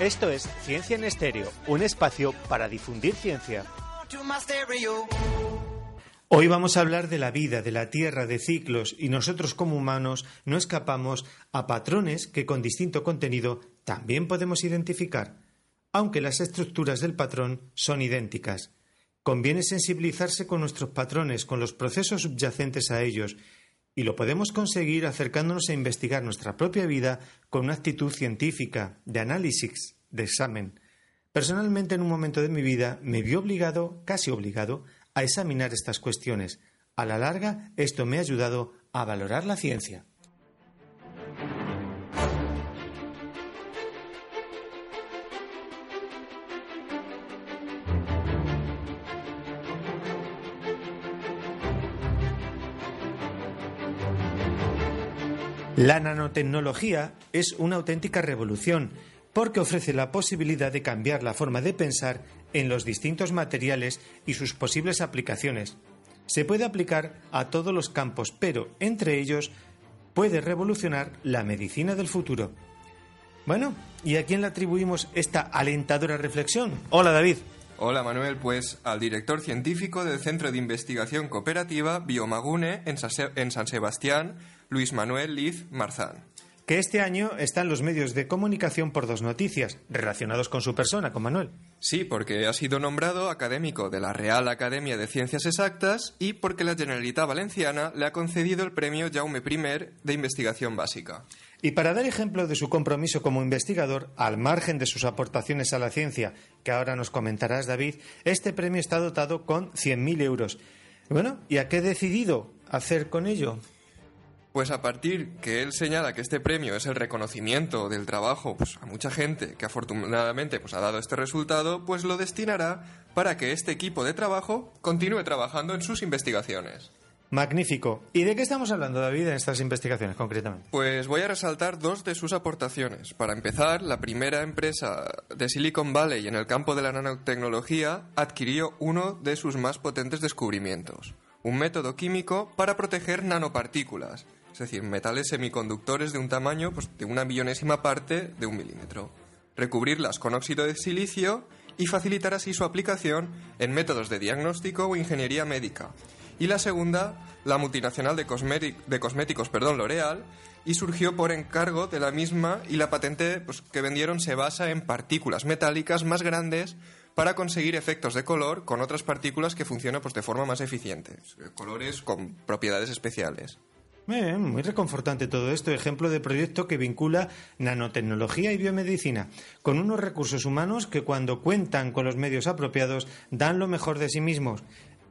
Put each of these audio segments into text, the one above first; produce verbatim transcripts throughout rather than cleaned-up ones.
Esto es Ciencia en Estéreo, un espacio para difundir ciencia. Hoy vamos a hablar de la vida, de la Tierra, de ciclos, y nosotros como humanos no escapamos a patrones que con distinto contenido también podemos identificar, aunque las estructuras del patrón son idénticas. Conviene sensibilizarse con nuestros patrones, con los procesos subyacentes a ellos, y lo podemos conseguir acercándonos a investigar nuestra propia vida con una actitud científica, de análisis, de examen. Personalmente, en un momento de mi vida, me vi obligado, casi obligado, a examinar estas cuestiones. A la larga, esto me ha ayudado a valorar la ciencia. La nanotecnología es una auténtica revolución porque ofrece la posibilidad de cambiar la forma de pensar en los distintos materiales y sus posibles aplicaciones. Se puede aplicar a todos los campos, pero entre ellos puede revolucionar la medicina del futuro. Bueno, ¿y a quién le atribuimos esta alentadora reflexión? Hola, David. Hola, Manuel. Pues al director científico del Centro de Investigación Cooperativa Biomagune en San Sebastián, Luis Manuel Liz Marzán. Que este año están los medios de comunicación por dos noticias relacionados con su persona, con Manuel. Sí, porque ha sido nombrado académico de la Real Academia de Ciencias Exactas y porque la Generalitat Valenciana le ha concedido el premio Jaume primero de Investigación Básica. Y para dar ejemplo de su compromiso como investigador, al margen de sus aportaciones a la ciencia, que ahora nos comentarás, David, este premio está dotado con cien mil euros. Bueno, ¿y a qué he decidido hacer con ello? Pues a partir que él señala que este premio es el reconocimiento del trabajo pues, a mucha gente que afortunadamente pues, ha dado este resultado, pues lo destinará para que este equipo de trabajo continúe trabajando en sus investigaciones. Magnífico. ¿Y de qué estamos hablando, David, en estas investigaciones concretamente? Pues voy a resaltar dos de sus aportaciones. Para empezar, la primera empresa de Silicon Valley en el campo de la nanotecnología adquirió uno de sus más potentes descubrimientos, un método químico para proteger nanopartículas, es decir, metales semiconductores de un tamaño pues, de una millonésima parte de un milímetro, recubrirlas con óxido de silicio y facilitar así su aplicación en métodos de diagnóstico o ingeniería médica. Y la segunda, la multinacional de, cosmetic, de cosméticos perdón, L'Oréal, y surgió por encargo de la misma y la patente pues, que vendieron se basa en partículas metálicas más grandes para conseguir efectos de color con otras partículas que funcionan pues, de forma más eficiente, colores con propiedades especiales. Bien, muy reconfortante todo esto, ejemplo de proyecto que vincula nanotecnología y biomedicina, con unos recursos humanos que cuando cuentan con los medios apropiados dan lo mejor de sí mismos.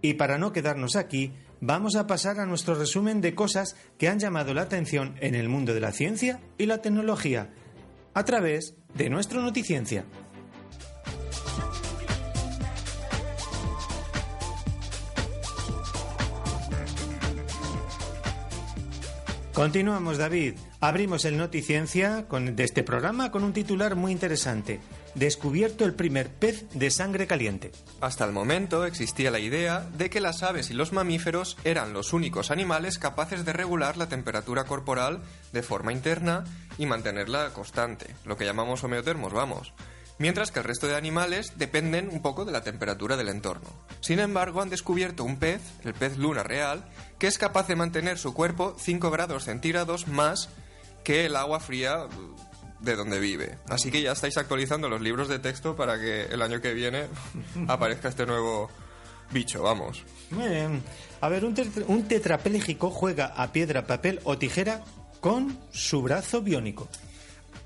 Y para no quedarnos aquí, vamos a pasar a nuestro resumen de cosas que han llamado la atención en el mundo de la ciencia y la tecnología, a través de nuestro Noticiencia. Continuamos, David. Abrimos el Noticiencia con, de este programa con un titular muy interesante. Descubierto el primer pez de sangre caliente. Hasta el momento existía la idea de que las aves y los mamíferos eran los únicos animales capaces de regular la temperatura corporal de forma interna y mantenerla constante, lo que llamamos homeotermos, vamos. Mientras que el resto de animales dependen un poco de la temperatura del entorno. Sin embargo, han descubierto un pez, el pez luna real, que es capaz de mantener su cuerpo cinco grados centígrados más que el agua fría de donde vive. Así que ya estáis actualizando los libros de texto para que el año que viene aparezca este nuevo bicho, vamos. Muy bien. A ver, un, tetra- un tetrapléjico juega a piedra, papel o tijera con su brazo biónico.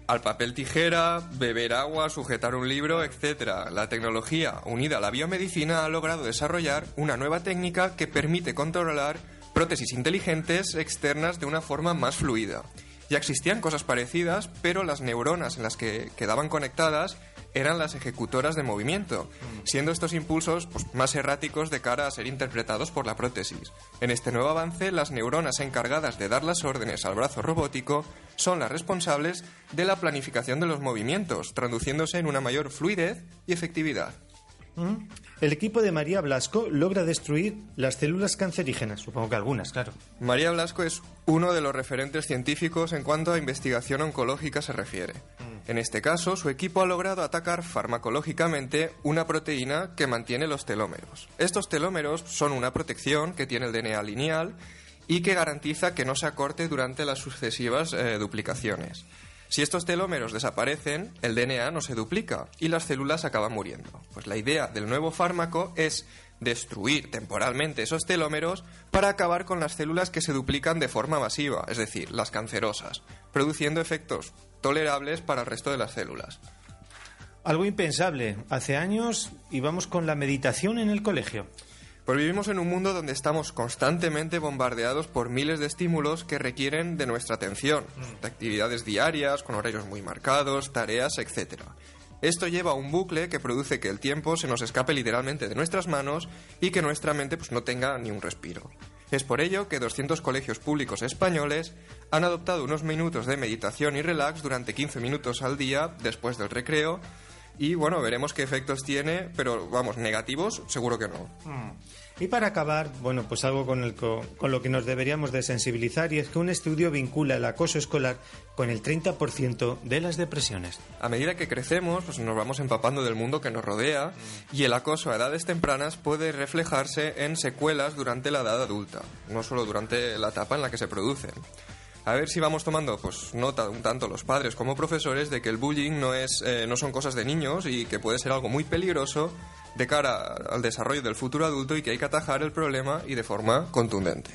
Al papel tijera, beber agua, sujetar un libro, etcétera. La tecnología unida a la biomedicina ha logrado desarrollar una nueva técnica que permite controlar prótesis inteligentes externas de una forma más fluida. Ya existían cosas parecidas, pero las neuronas en las que quedaban conectadas eran las ejecutoras de movimiento, siendo estos impulsos pues, más erráticos de cara a ser interpretados por la prótesis. En este nuevo avance, las neuronas encargadas de dar las órdenes al brazo robótico son las responsables de la planificación de los movimientos, traduciéndose en una mayor fluidez y efectividad. ¿Mm? El equipo de María Blasco logra destruir las células cancerígenas, supongo que algunas, claro. María Blasco es uno de los referentes científicos en cuanto a investigación oncológica se refiere. En este caso, su equipo ha logrado atacar farmacológicamente una proteína que mantiene los telómeros. Estos telómeros son una protección que tiene el D N A lineal y que garantiza que no se acorte durante las sucesivas eh, duplicaciones. Si estos telómeros desaparecen, el D N A no se duplica y las células acaban muriendo. Pues la idea del nuevo fármaco es destruir temporalmente esos telómeros para acabar con las células que se duplican de forma masiva, es decir, las cancerosas, produciendo efectos tolerables para el resto de las células. Algo impensable. Hace años íbamos con la meditación en el colegio. Pues vivimos en un mundo donde estamos constantemente bombardeados por miles de estímulos que requieren de nuestra atención, de actividades diarias, con horarios muy marcados, tareas, etcétera. Esto lleva a un bucle que produce que el tiempo se nos escape literalmente de nuestras manos y que nuestra mente pues, no tenga ni un respiro. Es por ello que doscientos colegios públicos españoles han adoptado unos minutos de meditación y relax durante quince minutos al día después del recreo. Y bueno, veremos qué efectos tiene, pero vamos, negativos, seguro que no. Y para acabar, bueno, pues algo con, el co- con lo que nos deberíamos de sensibilizar, y es que un estudio vincula el acoso escolar con el treinta por ciento de las depresiones. A medida que crecemos, pues nos vamos empapando del mundo que nos rodea, y el acoso a edades tempranas puede reflejarse en secuelas durante la edad adulta, no solo durante la etapa en la que se producen. A ver si vamos tomando pues nota un tanto los padres como profesores de que el bullying no es eh, no son cosas de niños y que puede ser algo muy peligroso de cara al desarrollo del futuro adulto y que hay que atajar el problema y de forma contundente.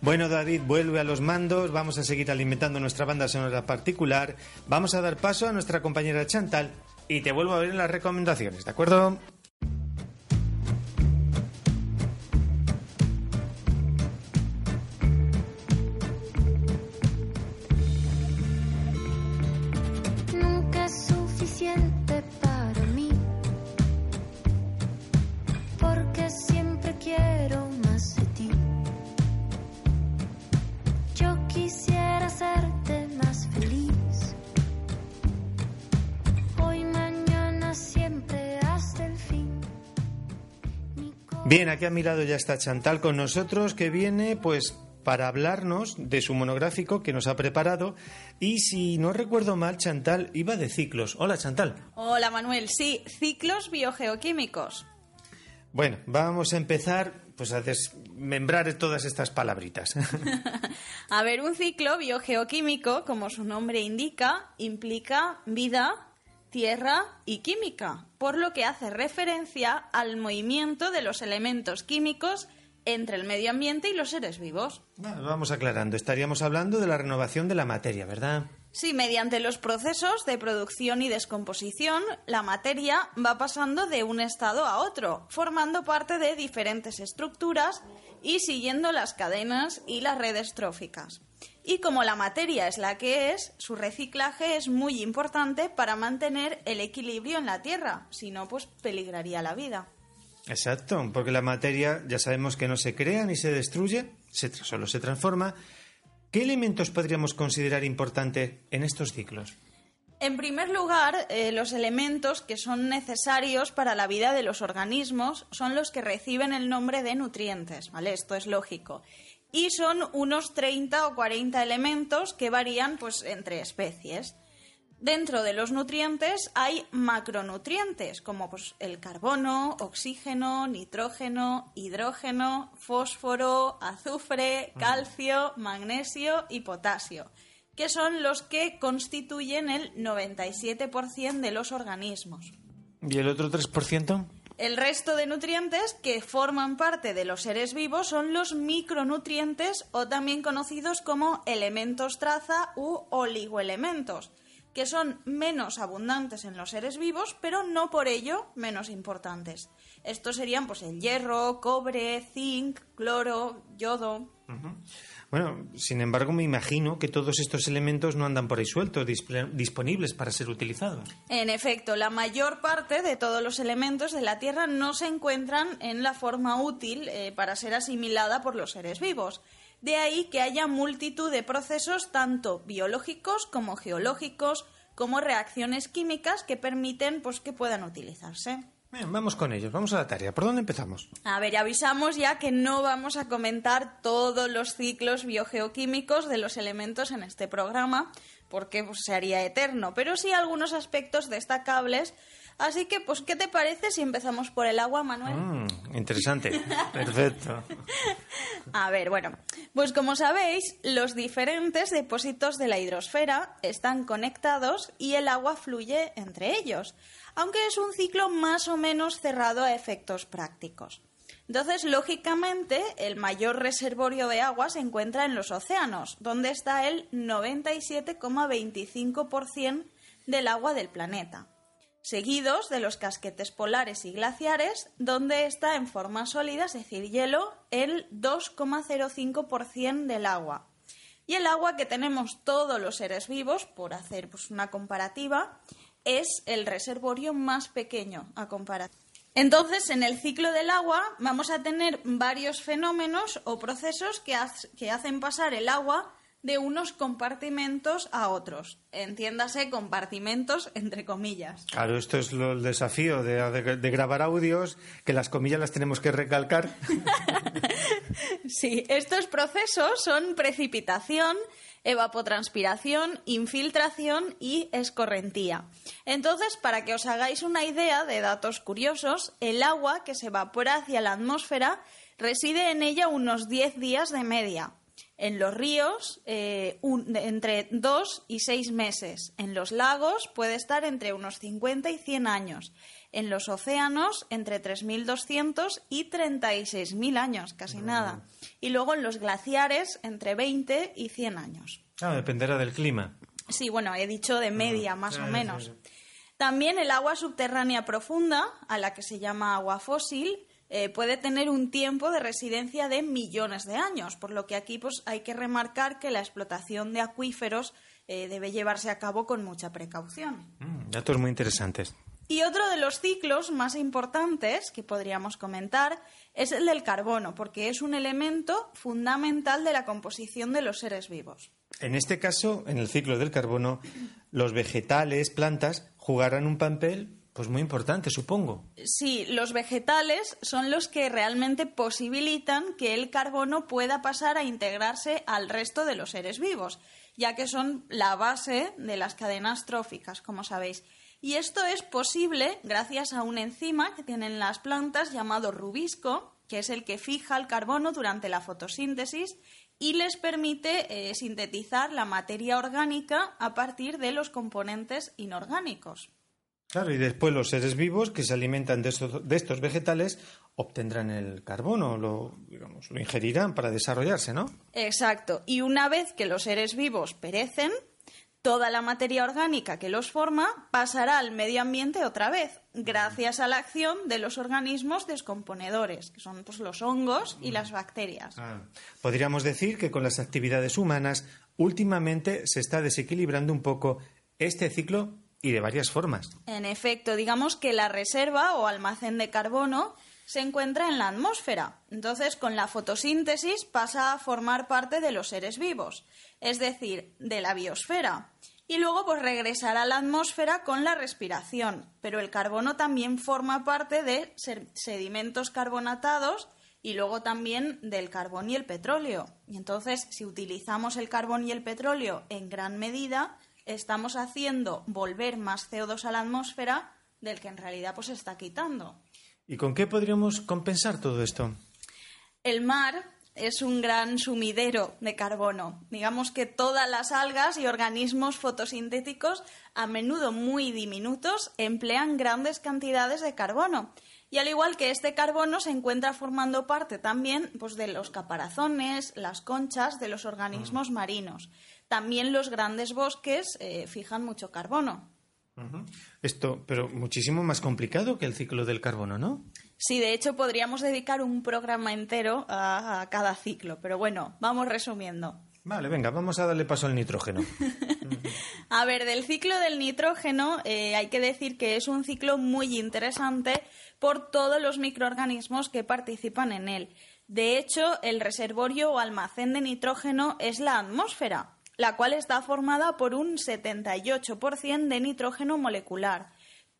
Bueno, David, vuelve a los mandos, vamos a seguir alimentando nuestra banda sonora particular, vamos a dar paso a nuestra compañera Chantal y te vuelvo a ver en las recomendaciones, ¿de acuerdo? Bien, aquí a mi lado ya está Chantal con nosotros, que viene pues para hablarnos de su monográfico que nos ha preparado. Y si no recuerdo mal, Chantal iba de ciclos. Hola, Chantal. Hola, Manuel. Sí, ciclos biogeoquímicos. Bueno, vamos a empezar pues a desmembrar todas estas palabritas. A ver, un ciclo biogeoquímico, como su nombre indica, implica vida, tierra y química, por lo que hace referencia al movimiento de los elementos químicos entre el medio ambiente y los seres vivos. Bueno, vamos aclarando, estaríamos hablando de la renovación de la materia, ¿verdad? Sí, mediante los procesos de producción y descomposición, la materia va pasando de un estado a otro, formando parte de diferentes estructuras y siguiendo las cadenas y las redes tróficas. Y como la materia es la que es, su reciclaje es muy importante para mantener el equilibrio en la Tierra, si no, pues peligraría la vida. Exacto, porque la materia ya sabemos que no se crea ni se destruye, se tra- solo se transforma. ¿Qué elementos podríamos considerar importantes en estos ciclos? En primer lugar, eh, los elementos que son necesarios para la vida de los organismos son los que reciben el nombre de nutrientes, ¿vale? Esto es lógico. Y son unos treinta o cuarenta elementos que varían pues, entre especies. Dentro de los nutrientes hay macronutrientes, como pues, el carbono, oxígeno, nitrógeno, hidrógeno, fósforo, azufre, calcio, magnesio y potasio, que son los que constituyen el noventa y siete por ciento de los organismos. ¿Y el otro tres por ciento? El resto de nutrientes que forman parte de los seres vivos son los micronutrientes o también conocidos como elementos traza u oligoelementos, que son menos abundantes en los seres vivos, pero no por ello menos importantes. Estos serían pues el hierro, cobre, zinc, cloro, yodo. Uh-huh. Bueno, sin embargo, me imagino que todos estos elementos no andan por ahí sueltos, disp- disponibles para ser utilizados. En efecto, la mayor parte de todos los elementos de la Tierra no se encuentran en la forma útil eh, para ser asimilada por los seres vivos. De ahí que haya multitud de procesos tanto biológicos como geológicos, como reacciones químicas que permiten pues, que puedan utilizarse. Bien, vamos con ellos, vamos a la tarea. ¿Por dónde empezamos? A ver, avisamos ya que no vamos a comentar todos los ciclos biogeoquímicos de los elementos en este programa, porque pues, se haría eterno, pero sí algunos aspectos destacables. Así que, pues, ¿qué te parece si empezamos por el agua, Manuel? Mm, interesante, perfecto. A ver, bueno, pues como sabéis, los diferentes depósitos de la hidrosfera están conectados y el agua fluye entre ellos, aunque es un ciclo más o menos cerrado a efectos prácticos. Entonces, lógicamente, el mayor reservorio de agua se encuentra en los océanos, donde está el noventa y siete coma veinticinco por ciento del agua del planeta, seguidos de los casquetes polares y glaciares, donde está en forma sólida, es decir, hielo, el dos coma cero cinco por ciento del agua. Y el agua que tenemos todos los seres vivos, por hacer pues, una comparativa, es el reservorio más pequeño a comparar. Entonces, en el ciclo del agua vamos a tener varios fenómenos o procesos que, hace, que hacen pasar el agua de unos compartimentos a otros. Entiéndase, compartimentos entre comillas. Claro, esto es lo, el desafío de, de, de grabar audios, que las comillas las tenemos que recalcar. Sí, estos procesos son precipitación, evapotranspiración, infiltración y escorrentía. Entonces, para que os hagáis una idea de datos curiosos, el agua que se evapora hacia la atmósfera reside en ella unos diez días de media. En los ríos, eh, un, entre dos y seis meses. En los lagos puede estar entre unos cincuenta y cien años. En los océanos, entre tres mil doscientos y treinta y seis mil años, casi mm. nada. Y luego en los glaciares, entre veinte y cien años. Ah, dependerá del clima. Sí, bueno, he dicho de media, mm. más ah, o menos. Sí, sí. También el agua subterránea profunda, a la que se llama agua fósil, Eh, puede tener un tiempo de residencia de millones de años, por lo que aquí pues, hay que remarcar que la explotación de acuíferos eh, debe llevarse a cabo con mucha precaución. Mm, datos muy interesantes. Y otro de los ciclos más importantes que podríamos comentar es el del carbono, porque es un elemento fundamental de la composición de los seres vivos. En este caso, en el ciclo del carbono, los vegetales, plantas, jugarán un papel pues muy importante, supongo. Sí, los vegetales son los que realmente posibilitan que el carbono pueda pasar a integrarse al resto de los seres vivos, ya que son la base de las cadenas tróficas, como sabéis. Y esto es posible gracias a una enzima que tienen las plantas llamado rubisco, que es el que fija el carbono durante la fotosíntesis y les permite eh, sintetizar la materia orgánica a partir de los componentes inorgánicos. Claro, y después los seres vivos que se alimentan de estos, de estos vegetales obtendrán el carbono, lo, digamos, lo ingerirán para desarrollarse, ¿no? Exacto. Y una vez que los seres vivos perecen, toda la materia orgánica que los forma pasará al medio ambiente otra vez, gracias a la acción de los organismos descomponedores, que son pues, los hongos y las bacterias. Ah. Podríamos decir que con las actividades humanas últimamente se está desequilibrando un poco este ciclo. Y de varias formas. En efecto, digamos que la reserva o almacén de carbono se encuentra en la atmósfera. Entonces, con la fotosíntesis pasa a formar parte de los seres vivos, es decir, de la biosfera. Y luego pues regresará a la atmósfera con la respiración. Pero el carbono también forma parte de sedimentos carbonatados y luego también del carbón y el petróleo. Y entonces, si utilizamos el carbón y el petróleo en gran medida, estamos haciendo volver más C O dos a la atmósfera del que en realidad pues, se está quitando. ¿Y con qué podríamos compensar todo esto? El mar es un gran sumidero de carbono. Digamos que todas las algas y organismos fotosintéticos, a menudo muy diminutos, emplean grandes cantidades de carbono. Y al igual que este carbono se encuentra formando parte también pues, de los caparazones, las conchas, de los organismos uh-huh. marinos. También los grandes bosques eh, fijan mucho carbono. Uh-huh. Esto, pero muchísimo más complicado que el ciclo del carbono, ¿no? Sí, de hecho podríamos dedicar un programa entero a, a cada ciclo, pero bueno, vamos resumiendo. Vale, venga, vamos a darle paso al nitrógeno. A ver, del ciclo del nitrógeno eh, hay que decir que es un ciclo muy interesante por todos los microorganismos que participan en él. De hecho, el reservorio o almacén de nitrógeno es la atmósfera, la cual está formada por un setenta y ocho por ciento de nitrógeno molecular,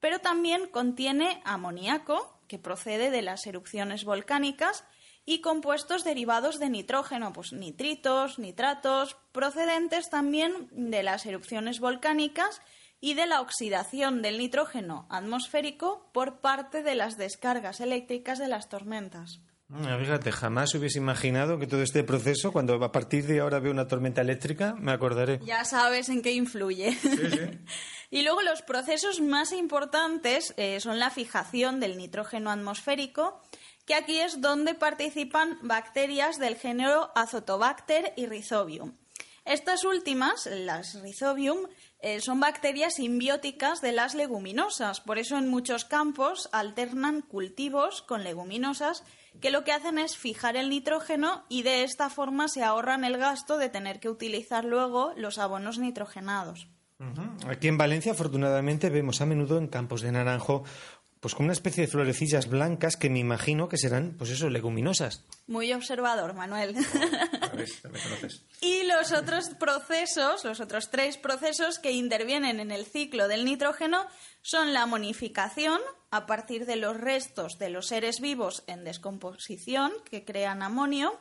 pero también contiene amoníaco, que procede de las erupciones volcánicas, y compuestos derivados de nitrógeno, pues nitritos, nitratos, procedentes también de las erupciones volcánicas y de la oxidación del nitrógeno atmosférico por parte de las descargas eléctricas de las tormentas. Fíjate, jamás hubiese imaginado que todo este proceso, cuando a partir de ahora veo una tormenta eléctrica, me acordaré. Ya sabes en qué influye. Sí, sí. Y luego los procesos más importantes eh, son la fijación del nitrógeno atmosférico, que aquí es donde participan bacterias del género Azotobacter y Rhizobium. Estas últimas, las Rhizobium, eh, son bacterias simbióticas de las leguminosas, por eso en muchos campos alternan cultivos con leguminosas que lo que hacen es fijar el nitrógeno y de esta forma se ahorran el gasto de tener que utilizar luego los abonos nitrogenados. Uh-huh. Aquí en Valencia, afortunadamente, vemos a menudo en campos de naranjo pues con una especie de florecillas blancas que me imagino que serán, pues eso, leguminosas. Muy observador, Manuel. Oh, a ver, me conoces. Y los otros procesos, los otros tres procesos que intervienen en el ciclo del nitrógeno son la amonificación, a partir de los restos de los seres vivos en descomposición que crean amonio,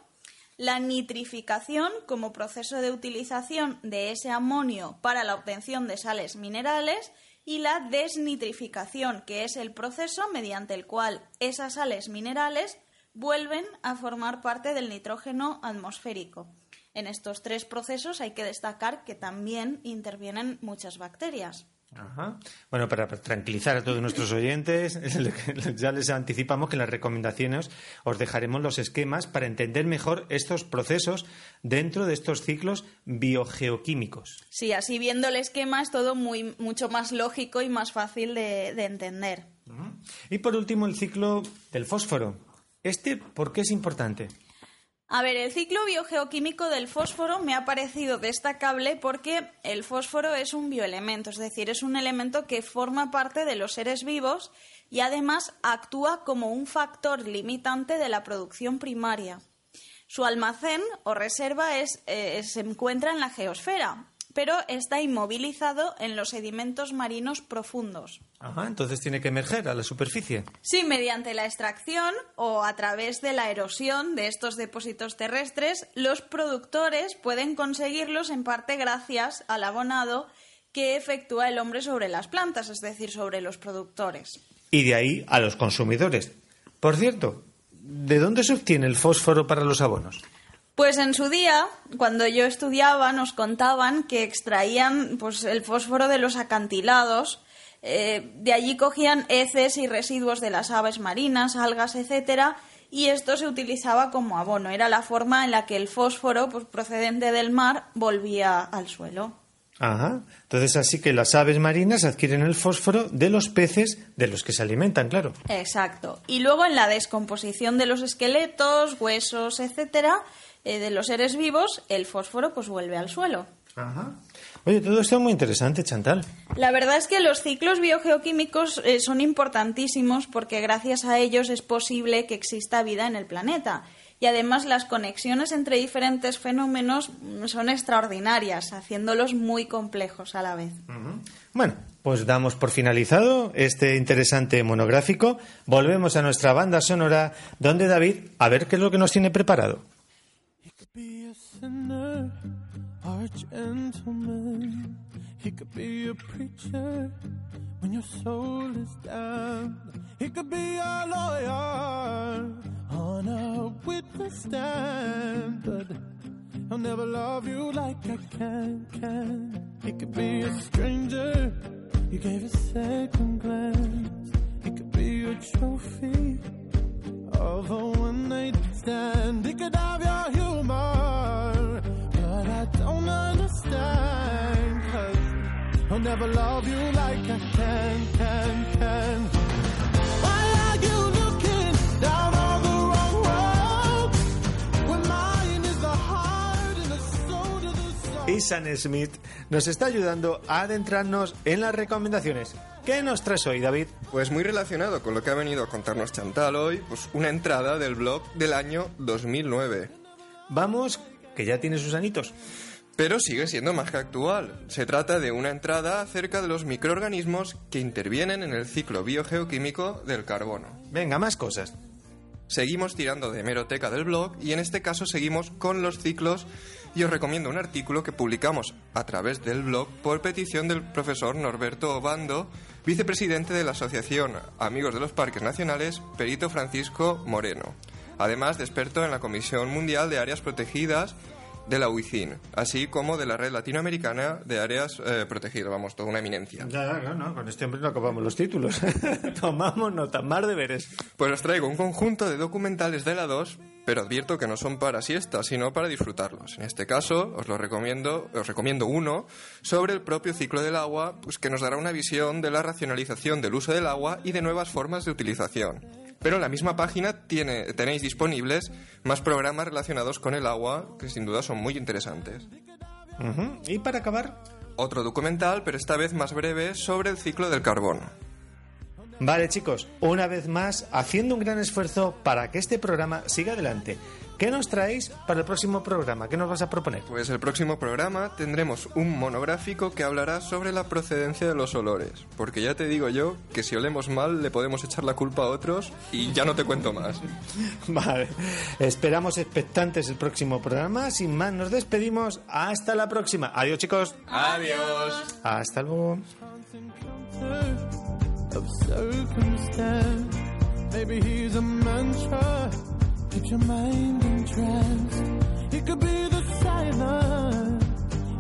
la nitrificación como proceso de utilización de ese amonio para la obtención de sales minerales, y la desnitrificación, que es el proceso mediante el cual esas sales minerales vuelven a formar parte del nitrógeno atmosférico. En estos tres procesos hay que destacar que también intervienen muchas bacterias. Ajá. Bueno, para tranquilizar a todos nuestros oyentes, ya les anticipamos que en las recomendaciones os dejaremos los esquemas para entender mejor estos procesos dentro de estos ciclos biogeoquímicos. Sí, así viendo el esquema es todo muy, mucho más lógico y más fácil de, de entender. Y por último, el ciclo del fósforo. ¿Este por qué es importante? A ver, el ciclo biogeoquímico del fósforo me ha parecido destacable porque el fósforo es un bioelemento, es decir, es un elemento que forma parte de los seres vivos y además actúa como un factor limitante de la producción primaria. Su almacén o reserva es, eh, se encuentra en la geosfera, pero está inmovilizado en los sedimentos marinos profundos. Ajá, entonces tiene que emerger a la superficie. Sí, mediante la extracción o a través de la erosión de estos depósitos terrestres, los productores pueden conseguirlos en parte gracias al abonado que efectúa el hombre sobre las plantas, es decir, sobre los productores. Y de ahí a los consumidores. Por cierto, ¿de dónde se obtiene el fósforo para los abonos? Pues en su día, cuando yo estudiaba, nos contaban que extraían pues, el fósforo de los acantilados, eh, de allí cogían heces y residuos de las aves marinas, algas, etcétera, y esto se utilizaba como abono. Era la forma en la que el fósforo pues, procedente del mar volvía al suelo. Ajá. Entonces, así que las aves marinas adquieren el fósforo de los peces de los que se alimentan, claro. Exacto. Y luego en la descomposición de los esqueletos, huesos, etcétera, de los seres vivos, el fósforo pues vuelve al suelo. Ajá. Oye, todo esto es muy interesante, Chantal. La verdad es que los ciclos biogeoquímicos eh, son importantísimos porque gracias a ellos es posible que exista vida en el planeta. Y además las conexiones entre diferentes fenómenos son extraordinarias, haciéndolos muy complejos a la vez. Uh-huh. Bueno, pues damos por finalizado este interesante monográfico. Volvemos a nuestra banda sonora, donde David, a ver qué es lo que nos tiene preparado. Sinner or a gentleman, he could be a preacher when your soul is down, he could be a lawyer on a witness stand, but he'll never love you like I can, can. He could be a stranger you gave a second glance, he could be a trophy of a one night stand, he could have your humor, but I don't understand, cause I'll never love you like I can, can, can. Why are you looking down on the wrong road, when mine is the heart and the soul to the soul? Ethan Smith nos está ayudando a adentrarnos en las recomendaciones. ¿Qué nos traes hoy, David? Pues muy relacionado con lo que ha venido a contarnos Chantal hoy, pues una entrada del blog del año dos mil nueve. Vamos, que ya tiene sus anitos. Pero sigue siendo más que actual. Se trata de una entrada acerca de los microorganismos que intervienen en el ciclo biogeoquímico del carbono. Venga, más cosas. Seguimos tirando de hemeroteca del blog y en este caso seguimos con los ciclos y os recomiendo un artículo que publicamos a través del blog por petición del profesor Norberto Obando, vicepresidente de la Asociación Amigos de los Parques Nacionales, Perito Francisco Moreno, además de experto en la Comisión Mundial de Áreas Protegidas de la U I C N, así como de la Red Latinoamericana de Áreas eh, Protegidas. Vamos, toda una eminencia. Ya, ya, no, con este hombre no acabamos los títulos. Tomamos nota, más deberes. Pues os traigo un conjunto de documentales de la dos, pero advierto que no son para siestas, sino para disfrutarlos. En este caso, os lo recomiendo, os recomiendo uno sobre el propio ciclo del agua, pues que nos dará una visión de la racionalización del uso del agua y de nuevas formas de utilización. Pero en la misma página tiene, tenéis disponibles más programas relacionados con el agua, que sin duda son muy interesantes. Uh-huh. Y para acabar, otro documental, pero esta vez más breve, sobre el ciclo del carbono. Vale, chicos, una vez más, haciendo un gran esfuerzo para que este programa siga adelante. ¿Qué nos traéis para el próximo programa? ¿Qué nos vas a proponer? Pues el próximo programa tendremos un monográfico que hablará sobre la procedencia de los olores. Porque ya te digo yo que si olemos mal le podemos echar la culpa a otros y ya no te cuento más. Vale, esperamos expectantes el próximo programa. Sin más, nos despedimos. Hasta la próxima. Adiós, chicos. Adiós. Hasta luego. Of circumstance, maybe he's a mantra. Keep your mind in trance. He could be the silence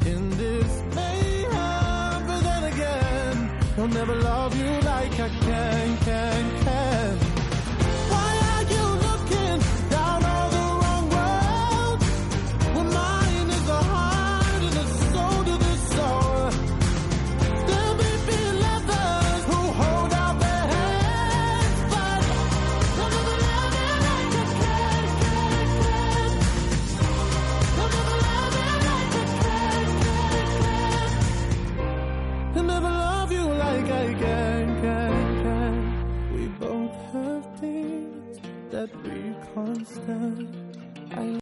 in this mayhem, but then again, he'll never love you like I can, can, can. Why are you looking down all the wrong roads? Well, mine is the heart and the soul to the soul. There may be leather. That we constant. I